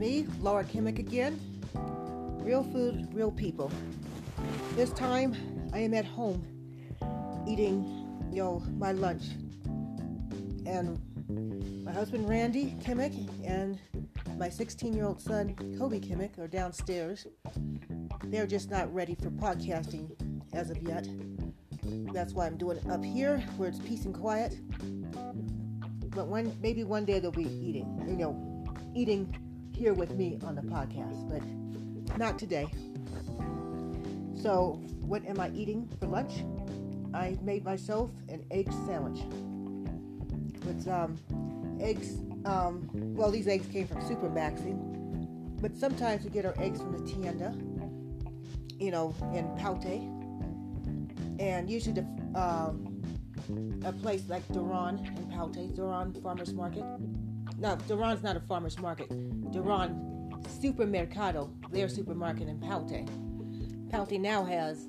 me, Laura Kimmick again. Real food, real people. This time, I am at home eating, my lunch. And my husband, Randy Kimmick, and my 16-year-old son, Kobe Kimmick, are downstairs. They're just not ready for podcasting as of yet. That's why I'm doing it up here, where it's peace and quiet. But maybe one day they'll be eating here with me on the podcast, but not today. So what am I eating for lunch? I made myself an egg sandwich. It's eggs. These eggs came from Super Maxi, but sometimes we get our eggs from the Tienda, in Paute, and usually a place like Duran and Paute, Duran Farmers Market. No, Duran's not a farmers market. Duran Supermercado, their supermarket in Paute. Paute now has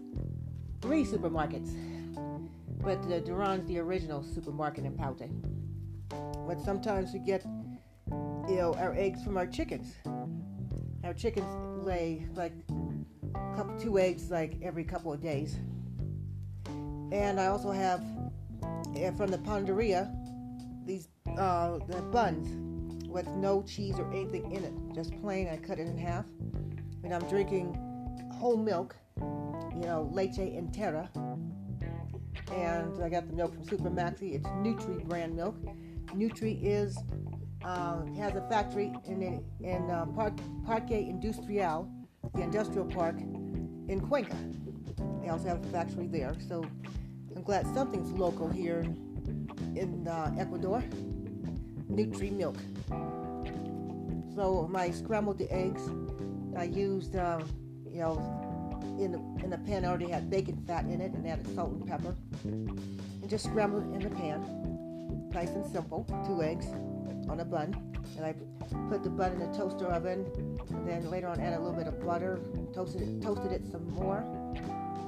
3 supermarkets, but the Duran's the original supermarket in Paute. But sometimes we get, our eggs from our chickens. Our chickens lay like 2 eggs like every couple of days. And I also have from the panaderia these the buns with no cheese or anything in it, just plain. I cut it in half, and I'm drinking whole milk, leche entera. And I got the milk from Super Maxi. It's Nutri brand milk. Nutri is has a factory in Parque Industrial, the industrial park in Cuenca. They also have a factory there, so I'm glad something's local here in Ecuador. Nutri milk. So my scrambled eggs, I used in the pan I already had bacon fat in it, and added salt and pepper, and just scrambled it in the pan. Nice and simple, 2 eggs on a bun, and I put the bun in the toaster oven, and then later on add a little bit of butter, toasted it some more,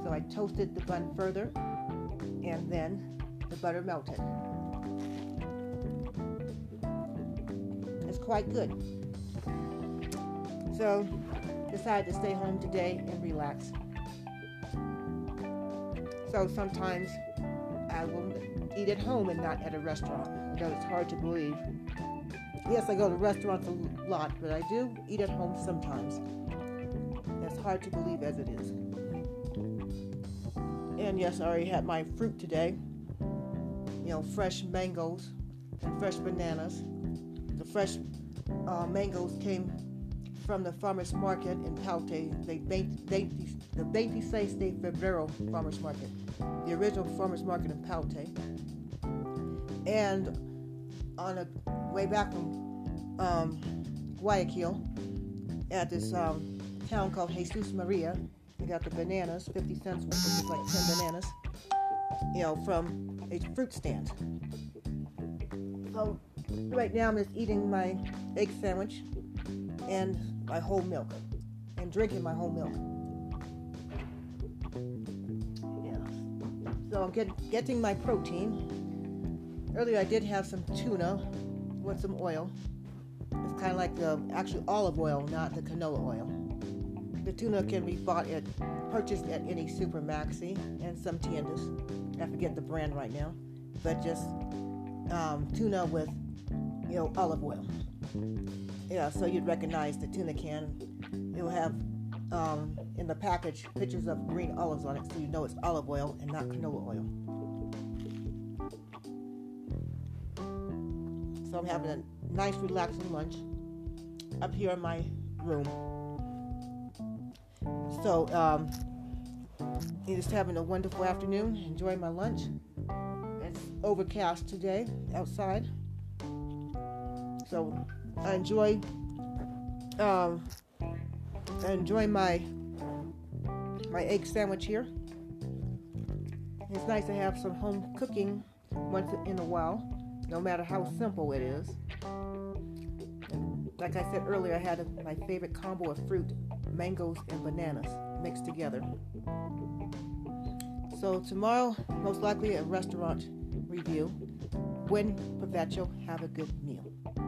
so I toasted the bun further, and then the butter melted. It's quite good. So, decided to stay home today and relax. So sometimes I will eat at home and not at a restaurant. I know it's hard to believe. Yes, I go to restaurants a lot, but I do eat at home sometimes. That's hard to believe as it is. And yes, I already had my fruit today. Fresh mangoes and fresh bananas. The fresh mangoes came from the farmers market in Paute, the 26 de Febrero farmers market, the original farmers market in Paute. And on a way back from Guayaquil, at this town called Jesus Maria, they got the bananas, 50 cents worth, which is like 10 bananas, from a fruit stand. So right now I'm just eating my egg sandwich and my whole milk, and drinking my whole milk. Yeah. So I'm getting my protein. Earlier I did have some tuna with some oil. It's kind of like actually olive oil, not the canola oil. The tuna can be purchased at any Super Maxi and some Tiendas. I forget the brand right now, but just tuna with olive oil. Yeah, so you'd recognize the tuna can. It'll have, in the package, pictures of green olives on it, so you know it's olive oil and not canola oil. So I'm having a nice, relaxing lunch up here in my room. So, just having a wonderful afternoon, enjoying my lunch. It's overcast today outside. So I enjoy my egg sandwich here. It's nice to have some home cooking once in a while, no matter how simple it is. And like I said earlier, I had my favorite combo of fruit, mangoes and bananas mixed together. So tomorrow, most likely a restaurant review. Buen provecho, have a good meal.